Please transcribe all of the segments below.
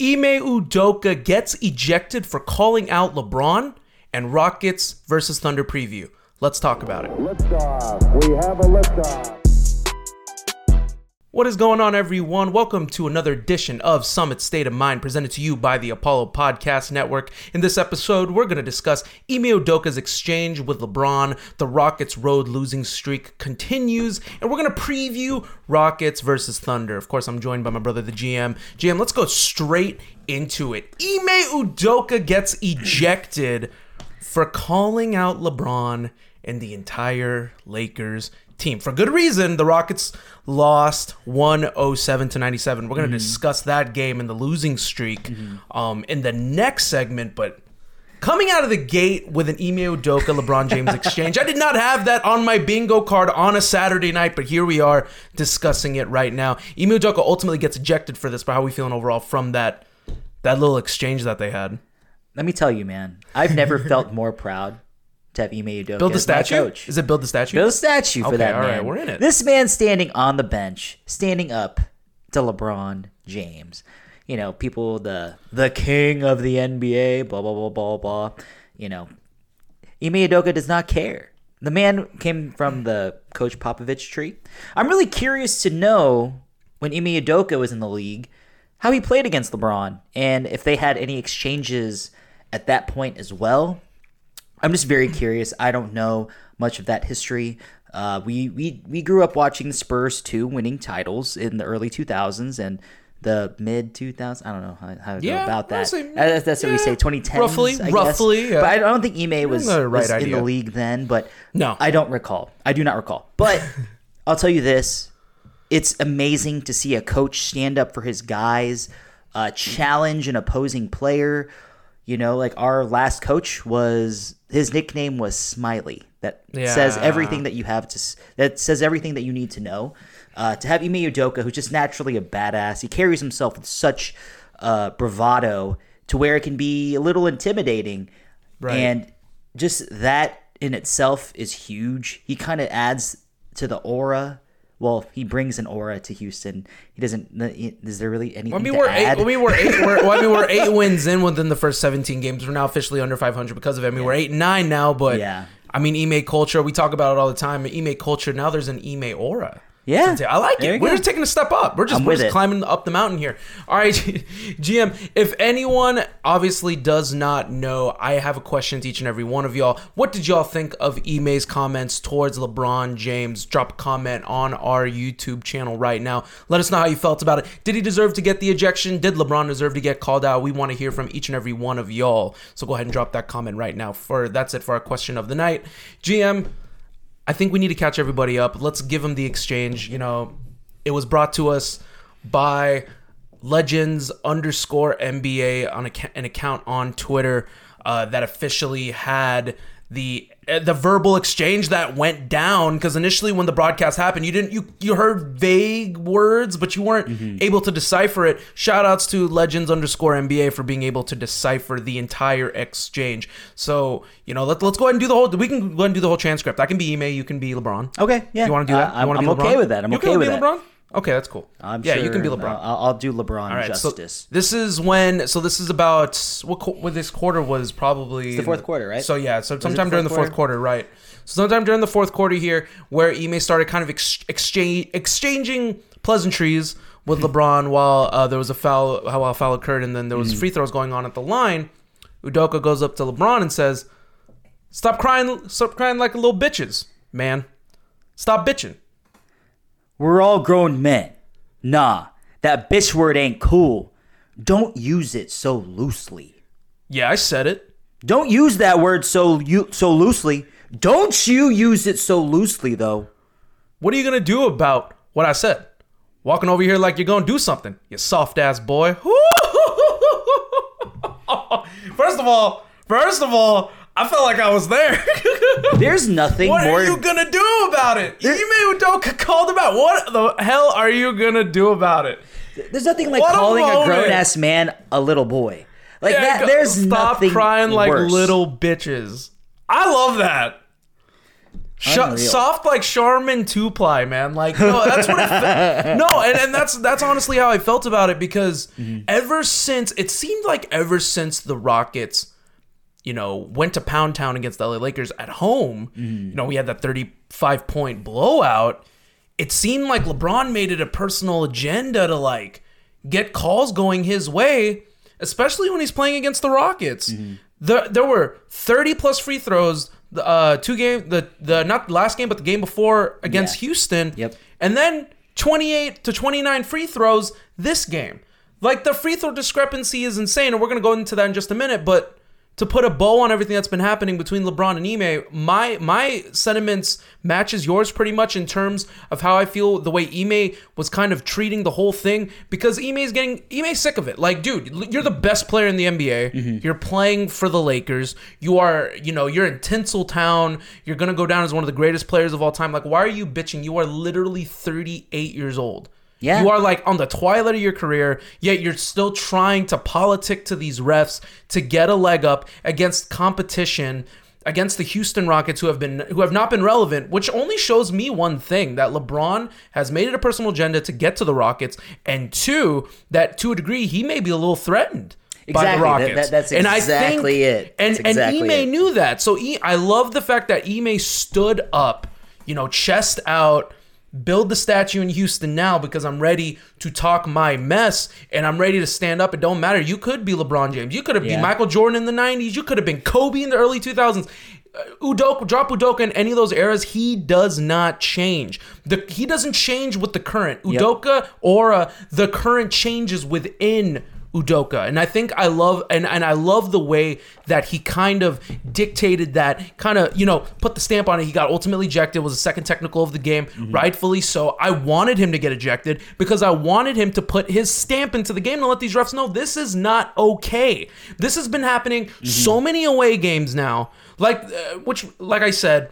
Ime Udoka gets ejected for calling out LeBron, and Rockets versus Thunder preview. Let's talk about it. Liftoff. We have a liftoff. What is going on, everyone? Welcome to another edition of Summit State of Mind, presented to you by the Apollo Podcast Network. In this episode, we're going to discuss Ime Udoka's exchange with LeBron, the Rockets' road losing streak continues, and we're going to preview Rockets versus Thunder. Of course, I'm joined by my brother, the GM. GM, let's go straight into it. Ime Udoka gets ejected for calling out LeBron and the entire Lakers team. For good reason, the Rockets lost 107-97. We're going to discuss that game and the losing streak in the next segment. But coming out of the gate with an Ime Udoka, LeBron James exchange, I did not have that on my bingo card on a Saturday night, but here we are discussing it right now. Ime Udoka ultimately gets ejected for this, but how are we feeling overall from that little exchange that they had? Let me tell you, man, I've never felt more proud to have Ime Udoka build the statue. Coach. Is it build the statue? Build a statue for that man. All right, we're in it. This man standing on the bench, standing up to LeBron James. You know, people, the king of the NBA, blah, blah, blah, blah, blah. You know, Ime Udoka does not care. The man came from the Coach Popovich tree. I'm really curious to know, when Ime Udoka was in the league, how he played against LeBron and if they had any exchanges at that point as well. I'm just very curious. I don't know much of that history. We grew up watching the Spurs too, winning titles in the early 2000s and the mid 2000s. I don't know how to go about that. That's what we say, 2010s, roughly. Yeah. But I don't think Ime was in the league then. But no, I don't recall. I do not recall. But I'll tell you this: it's amazing to see a coach stand up for his guys, challenge an opposing player. You know, like our last coach his nickname was Smiley. That says everything that you have to. That says everything that you need to know. To have Ime Udoka, who's just naturally a badass, he carries himself with such bravado to where it can be a little intimidating, right? And just that in itself is huge. He kind of adds to the aura. Well, he brings an aura to Houston. He doesn't. Is there really anything to add? We're 8 wins in within the first 17 games. We're now officially under 500 because of him. We're 8-9 now, but I mean, Ime culture. We talk about it all the time. Ime culture. Now there's an Ime aura. Yeah, I like it. We're just taking a step up. We're just climbing up the mountain here. All right, GM, if anyone obviously does not know, I have a question to each and every one of y'all. What did y'all think of Ime's comments towards LeBron James? Drop a comment on our YouTube channel right now. Let us know how you felt about it. Did he deserve to get the ejection? Did LeBron deserve to get called out? We want to hear from each and every one of y'all. So go ahead and drop that comment right now. That's it for our question of the night. GM, I think we need to catch everybody up. Let's give them the exchange. You know, it was brought to us by Legends underscore NBA on an account on Twitter that officially had the verbal exchange that went down, because initially when the broadcast happened, you heard vague words, but you weren't able to decipher it. Shout outs to Legends underscore NBA for being able to decipher the entire exchange. So, you know, let's go ahead and do the whole transcript. I can be Ime, you can be LeBron. Okay, yeah. You want to do that? I'm okay with that. I'm okay with that. LeBron? Okay, that's cool. I'm sure you can be LeBron. I'll do LeBron. All right, justice. So this is about what this quarter was probably. It's the fourth quarter, right? So yeah, sometime during the fourth quarter, right? So sometime during the fourth quarter here, where Ime started kind of exchanging pleasantries with LeBron while there was a foul occurred, and then there was free throws going on at the line. Udoka goes up to LeBron and says, "Stop crying like a little bitches, man. Stop bitching. We're all grown men. Nah, that bitch word ain't cool. Don't use it so loosely." Yeah, I said it. Don't use that word so loosely. Don't you use it so loosely, though. What are you going to do about what I said? Walking over here like you're going to do something, you soft-ass boy. First of all, I felt like I was there. There's nothing more. What are you going to do about it? Ime Udoka called him out. What the hell are you going to do about it? There's nothing like calling a grown-ass man a little boy. Like that. There's nothing worse. Stop crying like little bitches. I love that. Soft like Charmin 2-ply, man. Like, no, that's what it and that's honestly how I felt about it, because ever since, it seemed like ever since the Rockets, you know, went to Pound Town against the LA Lakers at home, you know, we had that 35-point blowout. It seemed like LeBron made it a personal agenda to, like, get calls going his way, especially when he's playing against the Rockets. There were 30-plus free throws. Not last game, but the game before against Houston. And then 28 to 29 free throws this game. Like, the free throw discrepancy is insane, and we're going to go into that in just a minute. But to put a bow on everything that's been happening between LeBron and Ime, my sentiments matches yours pretty much in terms of how I feel the way Ime was kind of treating the whole thing, because Ime's sick of it. Like, dude, you're the best player in the NBA. You're playing for the Lakers. You are, you know, you're in Tinseltown. You're going to go down as one of the greatest players of all time. Like, why are you bitching? You are literally 38 years old. Yeah. You are, like, on the twilight of your career, yet you're still trying to politic to these refs to get a leg up against competition, against the Houston Rockets, who have not been relevant, which only shows me one thing, that LeBron has made it a personal agenda to get to the Rockets, and two, that to a degree he may be a little threatened. Exactly. By the Rockets. That's exactly it. And Ime knew that. So I love the fact that Ime stood up, you know, chest out, build the statue in Houston now, because I'm ready to talk my mess and I'm ready to stand up. It don't matter. You could be LeBron James. You could have been Michael Jordan in the 90s. You could have been Kobe in the early 2000s. Udoka in any of those eras, he does not change. He doesn't change with the current. Udoka aura, the current changes within Udoka. And I think I love and I love the way that he kind of dictated that, kind of, you know, put the stamp on it. He got ultimately ejected, was the second technical of the game, rightfully so. I wanted him to get ejected because I wanted him to put his stamp into the game and let these refs know this is not okay. This has been happening so many away games now, like I said,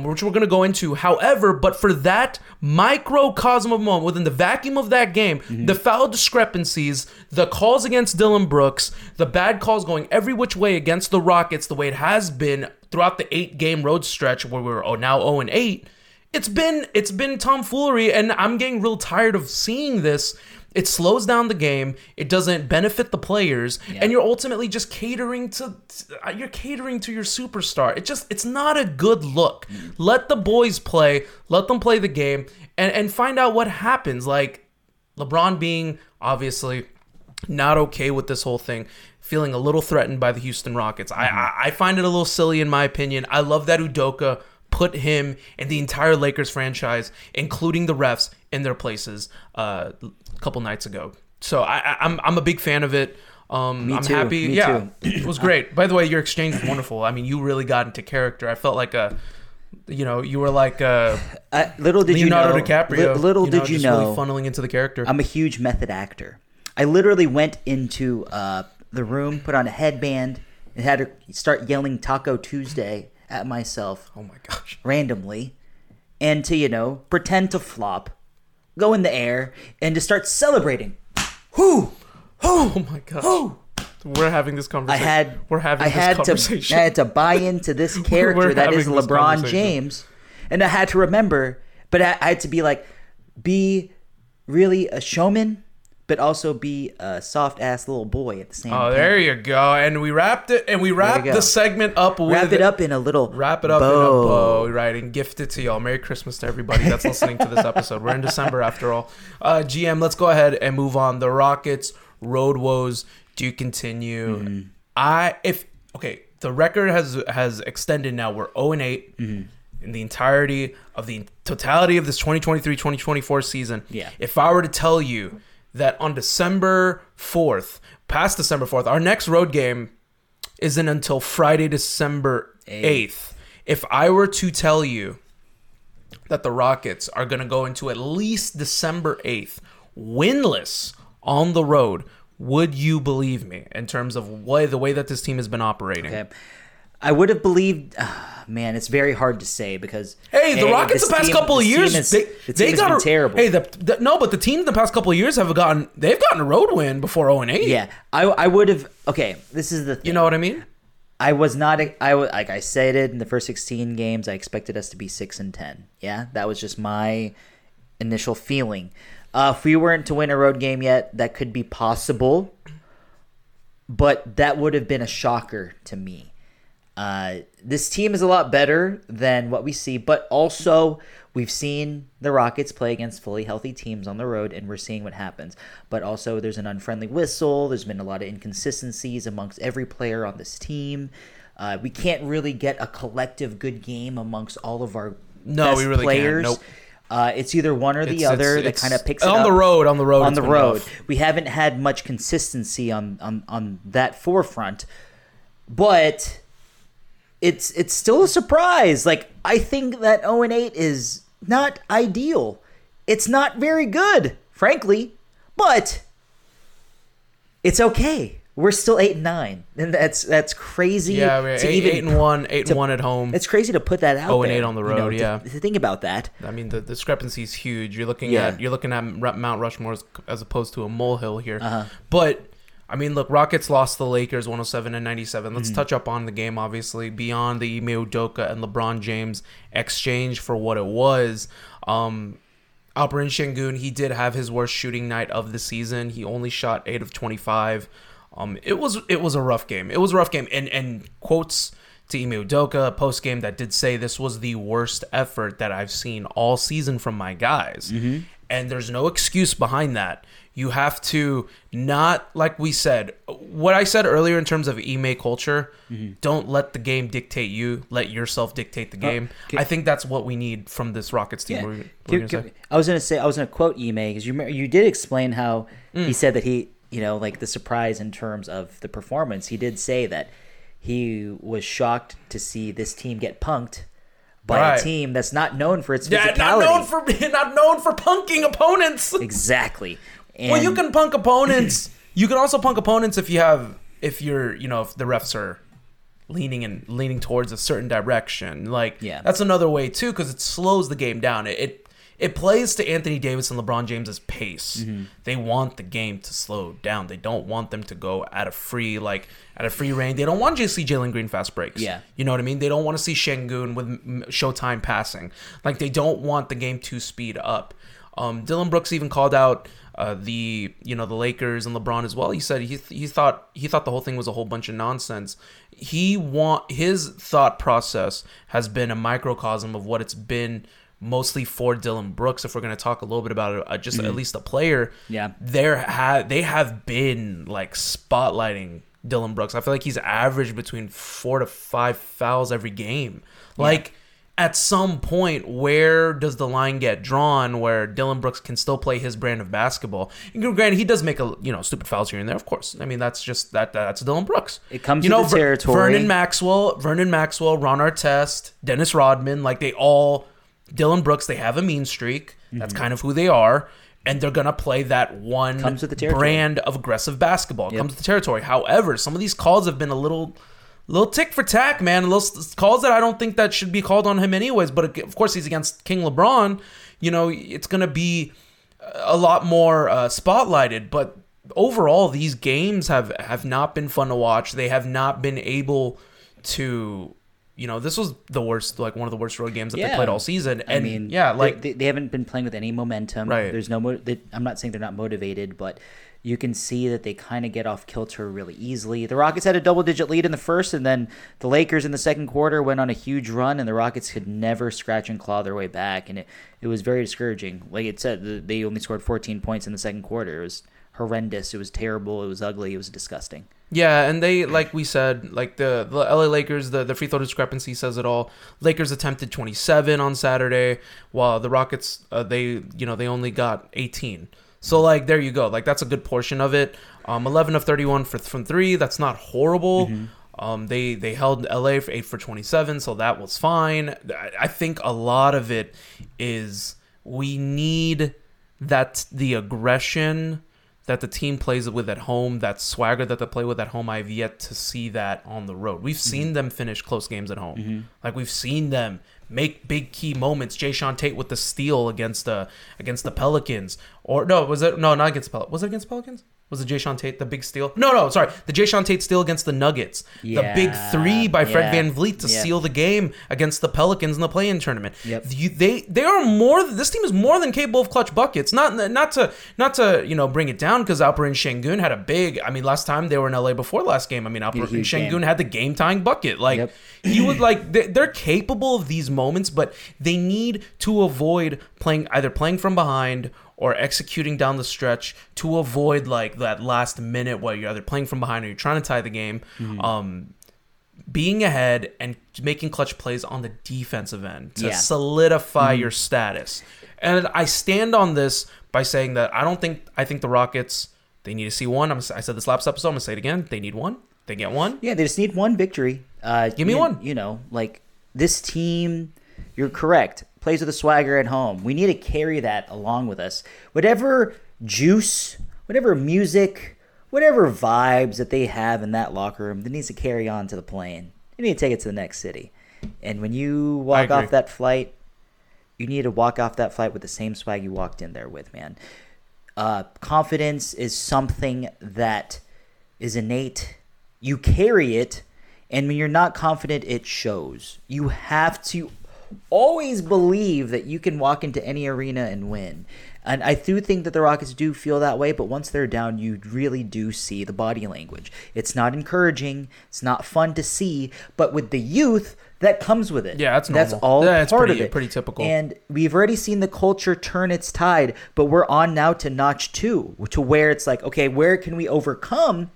which we're going to go into. However, but for that microcosm of moment, within the vacuum of that game, the foul discrepancies, the calls against Dylan Brooks, the bad calls going every which way against the Rockets, the way it has been throughout the 8-game road stretch where we're now 0-8, it's been tomfoolery, and I'm getting real tired of seeing this. It slows down the game. It doesn't benefit the players, and you're ultimately just catering to your superstar. It's not a good look. Let the boys play. Let them play the game, and find out what happens. Like, LeBron being obviously not okay with this whole thing, feeling a little threatened by the Houston Rockets. I find it a little silly, in my opinion. I love that Udoka put him and the entire Lakers franchise, including the refs, in their places a couple nights ago. So I'm a big fan of it. Me too. I'm happy. Me too. It was great. By the way, your exchange was wonderful. I mean, you really got into character. I felt like you were like little did Leonardo you know, DiCaprio. Little you know, did you know, really funneling into the character. I'm a huge method actor. I literally went into the room, put on a headband, and had to start yelling Taco Tuesday at myself. Oh my gosh! Randomly, and to pretend to flop, go in the air, and to start celebrating. Who? Oh my gosh! Who? We're having this conversation. I had to buy into this character that is LeBron James, and I had to remember, but I had to be like, be really a showman, but also be a soft-ass little boy at the same time. Oh, there you go. And we wrapped it, the segment up with... Wrap it up in a bow, right, and gift it to y'all. Merry Christmas to everybody that's listening to this episode. We're in December, after all. GM, let's go ahead and move on. The Rockets' road woes do continue. The record has extended now. We're 0-8. In the entirety of the totality of this 2023-2024 season. Yeah. If I were to tell you that on December 4th, our next road game isn't until Friday, December 8th. If I were to tell you that the Rockets are going to go into at least December 8th, winless on the road, would you believe me in terms of the way that this team has been operating? Okay. I would have believed, man. It's very hard to say because the Rockets the past couple of years they've been terrible. But the team the past couple of years they've gotten a road win before 0-8. Yeah, I would have. Okay, this is the thing. You know what I mean? I was not, I like I said it in the first 16 games, I expected us to be 6-10. Yeah, that was just my initial feeling. If we weren't to win a road game yet, that could be possible, but that would have been a shocker to me. This team is a lot better than what we see, but also we've seen the Rockets play against fully healthy teams on the road, and we're seeing what happens. But also there's an unfriendly whistle. There's been a lot of inconsistencies amongst every player on this team. We can't really get a collective good game amongst all of our best players. Can't. Nope. It's either one or the other that kind of picks it up. On the road. We haven't had much consistency on that forefront, but it's still a surprise. Like, I think that 0-8 is not ideal. It's not very good, frankly, but it's okay. We're still 8-9, and that's crazy. Yeah, we're 8-1 at home. It's crazy to put that out. 0-8 on the road. To think about that. I mean, the discrepancy is huge. You're looking at Mount Rushmore as opposed to a molehill here. Uh-huh. But I mean, look, Rockets lost the Lakers 107-97. Let's touch up on the game, obviously, beyond the Ime Udoka and LeBron James exchange for what it was. Alperen Şengün, he did have his worst shooting night of the season. He only shot 8 of 25. It was a rough game. It was a rough game. And quotes to Ime Udoka post game that did say this was the worst effort that I've seen all season from my guys. Mm-hmm. And there's no excuse behind that. You have to not, like we said, what I said earlier in terms of Ime culture, don't let the game dictate you. Let yourself dictate the game. I think that's what we need from this Rockets team. Yeah. I was gonna quote Ime, because you did explain how he said that he, you know, like the surprise in terms of the performance. He did say that he was shocked to see this team get punked by a team that's not known for its physicality. Not known for punking opponents. Exactly. And well, you can punk opponents. You can also punk opponents if the refs are leaning towards a certain direction. That's another way too, because it slows the game down. It plays to Anthony Davis and LeBron James's pace. Mm-hmm. They want the game to slow down. They don't want them to go at a free rein. They don't want to see Jaylen Green fast breaks. Yeah. You know what I mean? They don't want to see Şengün with Showtime passing. Like, they don't want the game to speed up. Dylan Brooks even called out the Lakers and LeBron as well. He said he thought the whole thing was a whole bunch of nonsense. His thought process has been a microcosm of what it's been mostly for Dylan Brooks. If we're going to talk a little bit about it, just at least a player, they have been like spotlighting Dylan Brooks. I feel like he's averaged between 4 to 5 fouls every game. Yeah. Like, at some point, where does the line get drawn where Dylan Brooks can still play his brand of basketball? And granted, he does make stupid fouls here and there, of course. I mean, that's just that's Dylan Brooks. It comes to the territory. Vernon Maxwell, Ron Artest, Dennis Rodman, Dylan Brooks, they have a mean streak. That's kind of who they are. And they're going to play that one brand of aggressive basketball. Comes with the territory. However, some of these calls have been a little tick for tack, man. Little calls that I don't think that should be called on him anyways. But, of course, he's against King LeBron. You know, it's going to be a lot more spotlighted. But overall, these games have not been fun to watch. They have not been able to... this was the worst, one of the worst road games that they played all season. And, they haven't been playing with any momentum. Right. There's no. I'm not saying they're not motivated, but you can see that they kind of get off kilter really easily. The Rockets had a double-digit lead in the first, and then the Lakers in the second quarter went on a huge run, and the Rockets could never scratch and claw their way back, and it was very discouraging. Like it said, they only scored 14 points in the second quarter. It was horrendous. It was terrible. It was ugly. It was disgusting. Yeah, and they, like we said, the LA Lakers, the free throw discrepancy says it all. Lakers attempted 27 on Saturday, while the Rockets, they only got 18. So, there you go. That's a good portion of it. 11 of 31 from three. That's not horrible. Mm-hmm. They held LA for 8 for 27, so that was fine. I think a lot of it is we need the aggression that the team plays with at home, that swagger that they play with at home. I've yet to see that on the road. We've seen them finish close games at home. Mm-hmm. We've seen them make big key moments. Jae'Sean Tate with the steal against the Pelicans, or no, was it? No, not against the Pelicans. Was it against the Pelicans? Was the Jae'Sean Tate the big steal? No, sorry. The Jae'Sean Tate steal against the Nuggets. Yeah. The big three by Fred Van Vleet to seal the game against the Pelicans in the play-in tournament. Yep. They are more. This team is more than capable of clutch buckets. Not to bring it down, because Alperen Şengün had a big. I mean, last time they were in LA before last game. I mean, Alperen Şengün had the game-tying bucket. Like he would like. They're capable of these moments, but they need to avoid playing from behind or executing down the stretch to avoid like that last minute where you're either playing from behind or you're trying to tie the game, being ahead and making clutch plays on the defensive end to solidify your status. And I stand on this by saying that I think the Rockets, they need to see one. I said this last episode, I'm gonna say it again. They need one. They get one. Yeah, they just need one victory. Give me one. This team, you're correct. Plays with a swagger at home. We need to carry that along with us. Whatever juice, whatever music, whatever vibes that they have in that locker room, that needs to carry on to the plane. You need to take it to the next city. And when you walk off that flight, you need to walk off that flight with the same swag you walked in there with, man. Confidence is something that is innate. You carry it, and when you're not confident, it shows. You have to always believe that you can walk into any arena and win. And I do think that the Rockets do feel that way, but once they're down, you really do see the body language. It's not encouraging. It's not fun to see, but with the youth, that comes with it. Yeah, that's normal. That's all part of it. Pretty typical. And we've already seen the culture turn its tide, but we're on now to notch 2, to where it's like, okay, where can we overcome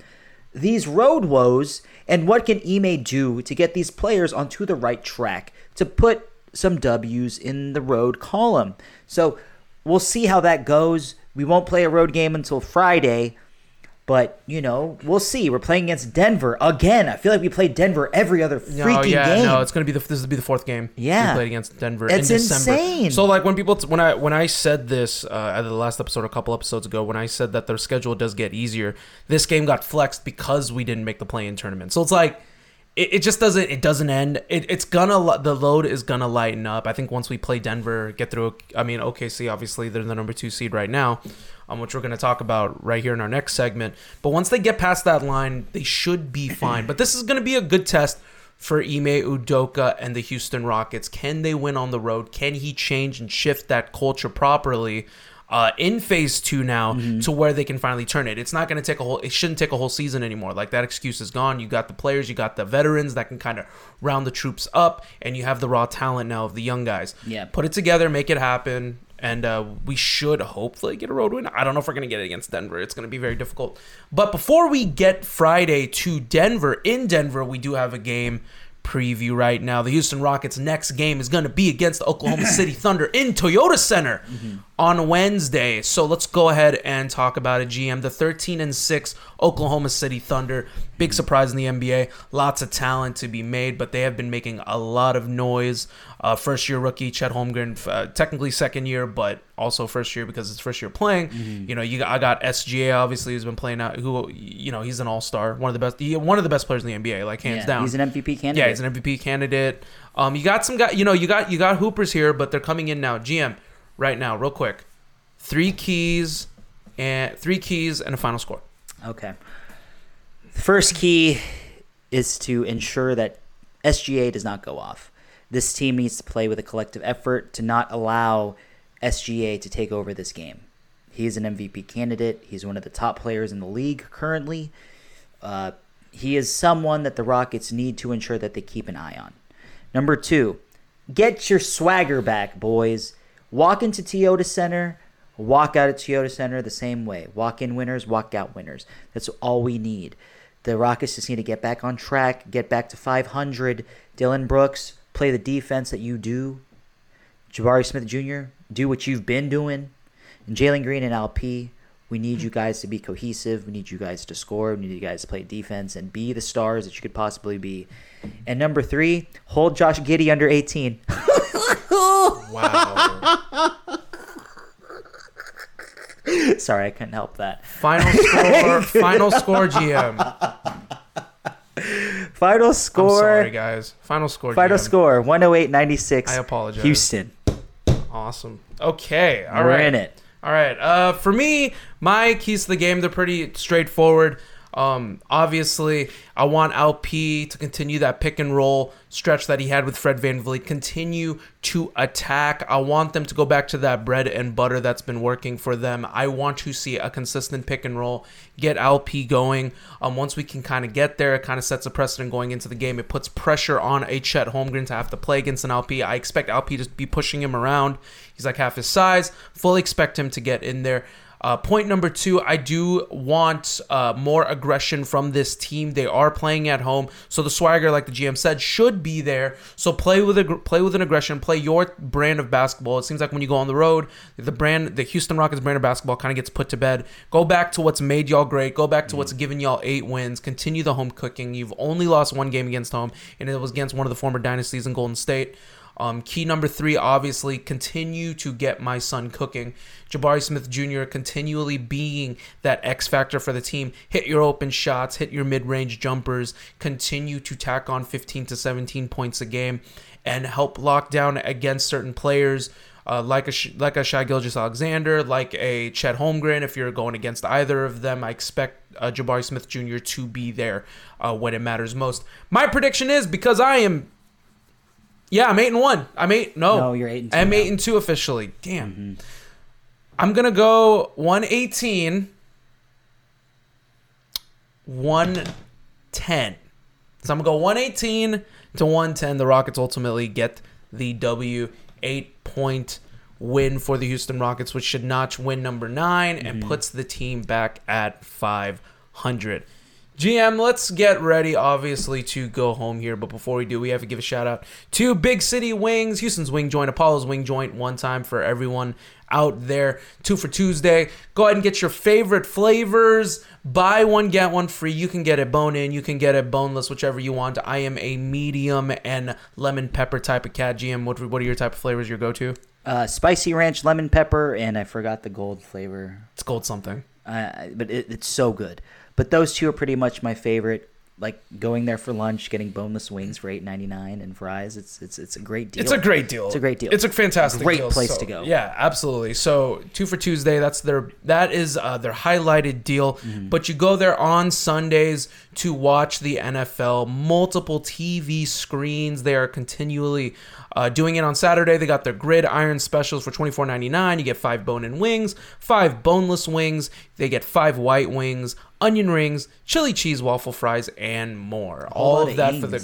these road woes, and what can Ime do to get these players onto the right track, to put some W's in the road column? So we'll see how that goes. We won't play a road game until Friday, but we'll see. We're playing against Denver again. I feel like we play Denver every other game. It's gonna be this will be the 4th game. Yeah, we played against Denver. It's in December. Insane. So like when I said this at the last episode, a couple episodes ago, when I said that their schedule does get easier, this game got flexed because we didn't make the play-in tournament. So it's like. It just doesn't. It doesn't end. The load is gonna lighten up. I think once we play Denver, get through. I mean, OKC obviously they're the number 2 seed right now, which we're gonna talk about right here in our next segment. But once they get past that line, they should be fine. But this is gonna be a good test for Ime Udoka and the Houston Rockets. Can they win on the road? Can he change and shift that culture properly? In phase 2 now to where they can finally turn it. It's not going to take it shouldn't take a whole season anymore. Like that excuse is gone. You got the players, you got the veterans that can kind of round the troops up, and you have the raw talent now of the young guys. Yeah. Put it together, make it happen, and we should hopefully get a road win. I don't know if we're going to get it against Denver. It's going to be very difficult. But before we get Friday to Denver, in Denver, we do have a game preview right now. The Houston Rockets' next game is going to be against the Oklahoma City Thunder in Toyota Center on Wednesday. So let's go ahead and talk about it, GM. The 13-6 Oklahoma City Thunder, big surprise in the NBA. Lots of talent to be made, but they have been making a lot of noise. First-year rookie Chet Holmgren, technically second year, but also first year because it's first year playing. I got SGA, obviously, who's been playing out. Who he's an all-star, one of the best players in the NBA, like hands down. He's an MVP candidate. Yeah, he's an MVP candidate. You got some guy. You got hoopers here, but they're coming in now. GM, right now, real quick, three keys and a final score. Okay. The first key is to ensure that SGA does not go off. This team needs to play with a collective effort to not allow SGA to take over this game. He is an MVP candidate. He's one of the top players in the league currently. He is someone that the Rockets need to ensure that they keep an eye on. Number 2, get your swagger back, boys. Walk into Toyota Center, walk out of Toyota Center the same way. Walk in winners, walk out winners. That's all we need. The Rockets just need to get back on track, get back to 500. Dylan Brooks, play the defense that you do. Jabari Smith Jr., do what you've been doing. And Jaylen Green and LP, we need you guys to be cohesive. We need you guys to score. We need you guys to play defense and be the stars that you could possibly be. And number 3, hold Josh Giddey under 18. Wow. Sorry, I couldn't help that. Final score, GM. Final score. I'm sorry, guys. Final score. Final GM. Score. 108-96. I apologize. Houston. Awesome. Okay. All right. We're in it. All right. For me, my keys to the game, they're pretty straightforward. Obviously, I want LP to continue that pick and roll stretch that he had with Fred Van Vliet, continue to attack. I want them to go back to that bread and butter that's been working for them. I want to see a consistent pick and roll, get LP going. Once we can kind of get there, it kind of sets a precedent going into the game. It puts pressure on a Chet Holmgren to have to play against an LP. I expect LP to be pushing him around. He's like half his size. Fully expect him to get in there. Point number two, I do want more aggression from this team. They are playing at home, so the swagger, like the GM said, should be there. So play with an aggression, play your brand of basketball. It seems like when you go on the road, the Houston Rockets brand of basketball kind of gets put to bed. Go back to what's made y'all great. Go back to what's given y'all 8 wins. Continue the home cooking. You've only lost 1 game against home, and it was against one of the former dynasties in Golden State. Key number 3, obviously, continue to get my son cooking. Jabari Smith Jr. continually being that X factor for the team. Hit your open shots, hit your mid-range jumpers, continue to tack on 15 to 17 points a game, and help lock down against certain players like a Shai Gilgeous-Alexander, like a Chet Holmgren. If you're going against either of them, I expect Jabari Smith Jr. to be there when it matters most. My prediction is, because I am... Yeah, I'm 8-1. I'm 8. No, you're 8-2. I'm 8-2 officially. Damn. Mm-hmm. I'm going to go 118, 110. So I'm going to go 118 to 110. The Rockets ultimately get the W. 8-point win for the Houston Rockets, which should notch win number 9 and puts the team back at 500. GM, let's get ready, obviously, to go home here. But before we do, we have to give a shout-out to Big City Wings, Houston's Wing Joint, Apollo's Wing Joint, one time for everyone out there. 2 for Tuesday. Go ahead and get your favorite flavors. Buy 1, get 1 free. You can get it bone-in. You can get it boneless, whichever you want. I am a medium and lemon pepper type of cat. GM, what are your type of flavors your go-to? Spicy ranch, lemon pepper, and I forgot the gold flavor. It's gold something. But it's so good. But those 2 are pretty much my favorite. Like going there for lunch, getting boneless wings for $8.99 and fries. It's a great deal. It's a fantastic deal. Great place to go. Yeah, absolutely. So 2 for Tuesday. That is their highlighted deal. Mm-hmm. But you go there on Sundays to watch the NFL. Multiple TV screens. They are continually doing it on Saturday. They got their gridiron specials for $24.99. You get 5 bone-in wings, 5 boneless wings. They get 5 white wings, onion rings, chili cheese, waffle fries, and more. All of that for the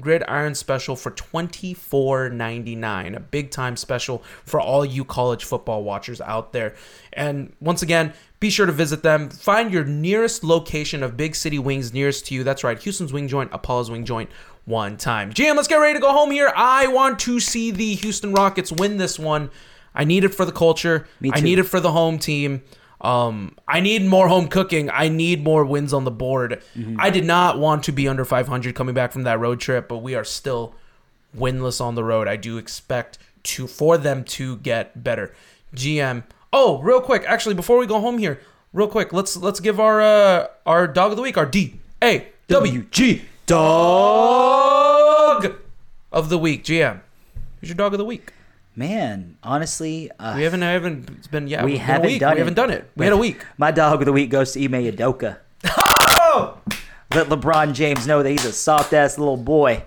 gridiron special for $24.99. A big-time special for all you college football watchers out there. And once again, be sure to visit them. Find your nearest location of Big City Wings nearest to you. That's right, Houston's Wing Joint, Apollo's Wing Joint, one time. GM, let's get ready to go home here. I want to see the Houston Rockets win this one. I need it for the culture. Me too. I need it for the home team. I need more home cooking. I need more wins on the board. Mm-hmm. I did not want to be under 500 coming back from that road trip, but we are still winless on the road. I do expect for them to get better. GM. Oh, real quick. Actually, before we go home here, real quick, let's give our dog of the week, our DAWG dog of the week. GM, who's your dog of the week? Man, honestly, we haven't done it. We had a week. My dog of the week goes to Ime Udoka. Oh! Let LeBron James know that he's a soft ass little boy.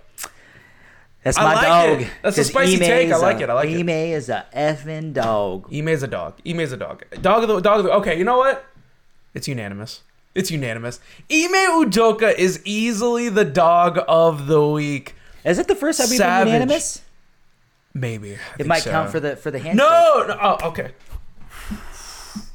That's my dog. That's a spicy take. I like it. Ime is a effing dog. Ime is a dog. Dog of the. Okay, you know what? It's unanimous. Ime Udoka is easily the dog of the week. Is it the first time we've been unanimous? Maybe it might count for the handshake. No. Oh, okay.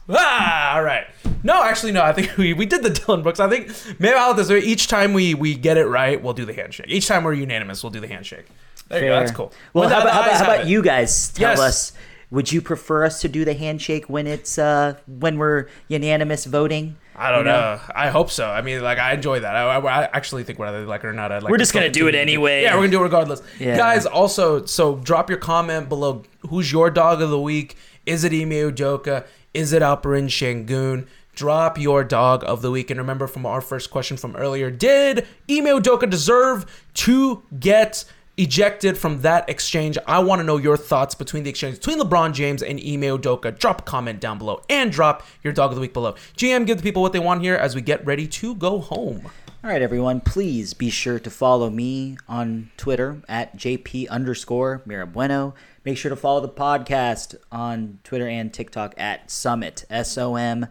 All right. No, actually, no. I think we did the Dylan Brooks. I think maybe I'll do this. Each time we get it right, we'll do the handshake. Each time we're unanimous, we'll do the handshake. There you go. That's cool. Well, how about you guys tell us? Would you prefer us to do the handshake when it's when we're unanimous voting? I don't know. I hope so. I mean, like, I enjoy that. I actually think whether they like it or not, I'd like. We're just gonna do it anyway. Yeah, we're gonna do it regardless. Yeah. Guys, also, so drop your comment below. Who's your dog of the week? Is it Ime Udoka? Is it Alperen Şengün? Drop your dog of the week. And remember from our first question from earlier, did Ime Udoka deserve to get ejected from that exchange. I want to know your thoughts between the exchange between LeBron James and Ime Udoka. Drop a comment down below and drop your dog of the week below. GM, give the people what they want here as we get ready to go home. All right, everyone, please be sure to follow me on Twitter at JP_Mirabueno. Make sure to follow the podcast on Twitter and TikTok at Summit, SOMPOD.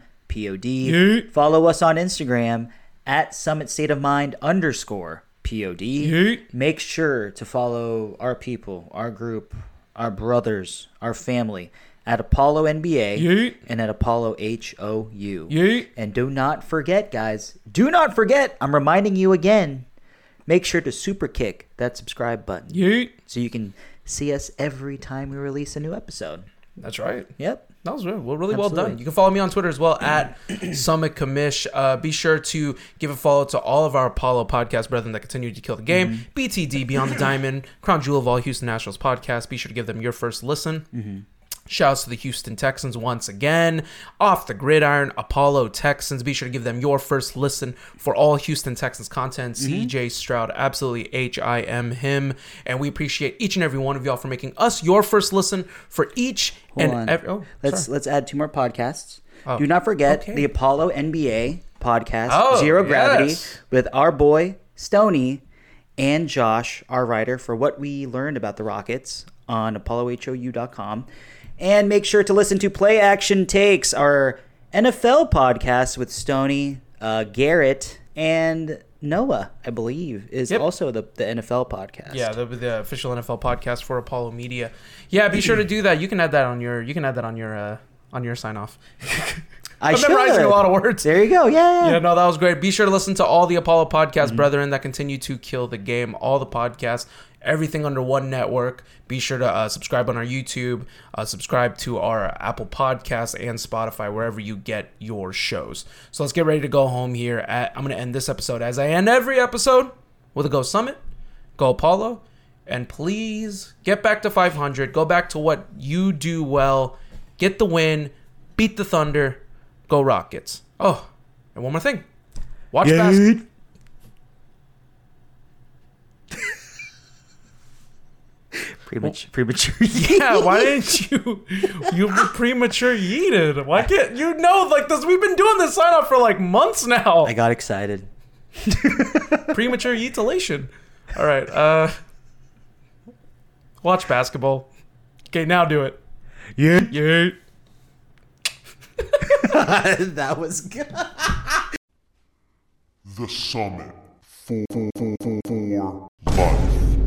Yeah. Follow us on Instagram at SummitStateOfMind_POD. Yeah. Make sure to follow our people, our group, our brothers, our family at Apollo NBA and at Apollo HOU. Yeah. And do not forget, guys, do not forget, I'm reminding you again, make sure to super kick that subscribe button so you can see us every time we release a new episode. That's right. Yep. That was really well done. You can follow me on Twitter as well at SummitCommish. Be sure to give a follow to all of our Apollo podcast brethren that continue to kill the game. Mm-hmm. BTD, Beyond the Diamond, crown jewel of all Houston Nationals podcasts. Be sure to give them your first listen. Mm-hmm. Shouts to the Houston Texans once again. Off the Gridiron, Apollo Texans. Be sure to give them your first listen for all Houston Texans content. Mm-hmm. CJ Stroud, absolutely H-I-M him. And we appreciate each and every one of y'all for making us your first listen for each every... Oh, let's add two more podcasts. Oh. Do not forget the Apollo NBA podcast, Zero Gravity, with our boy Stoney and Josh, our writer, for what we learned about the Rockets on ApolloHOU.com. And make sure to listen to Play Action Takes, our NFL podcast with Stoney, Garrett, and Noah, I believe, is also the NFL podcast. Yeah, the official NFL podcast for Apollo Media. Yeah, be sure to do that. You can add that on your on your sign off. I'm memorizing a lot of words. There you go. Yeah, no, that was great. Be sure to listen to all the Apollo podcast brethren that continue to kill the game, all the podcasts. Everything under one network. Be sure to subscribe on our YouTube, subscribe to our Apple Podcasts and Spotify, wherever you get your shows. So let's get ready to go home here. I'm going to end this episode as I end every episode with a Go Summit, Go Apollo, and please get back to 500. Go back to what you do well. Get the win. Beat the Thunder. Go Rockets. Oh, and one more thing. Watch basketball. Premature yeet. Yeah, why didn't you premature yeeted? Why can't you know like this? We've been doing this sign off for like months now. I got excited. Premature yeetalation. All right. Watch basketball. Okay, now do it. Yeah. That was good. The Summit for life.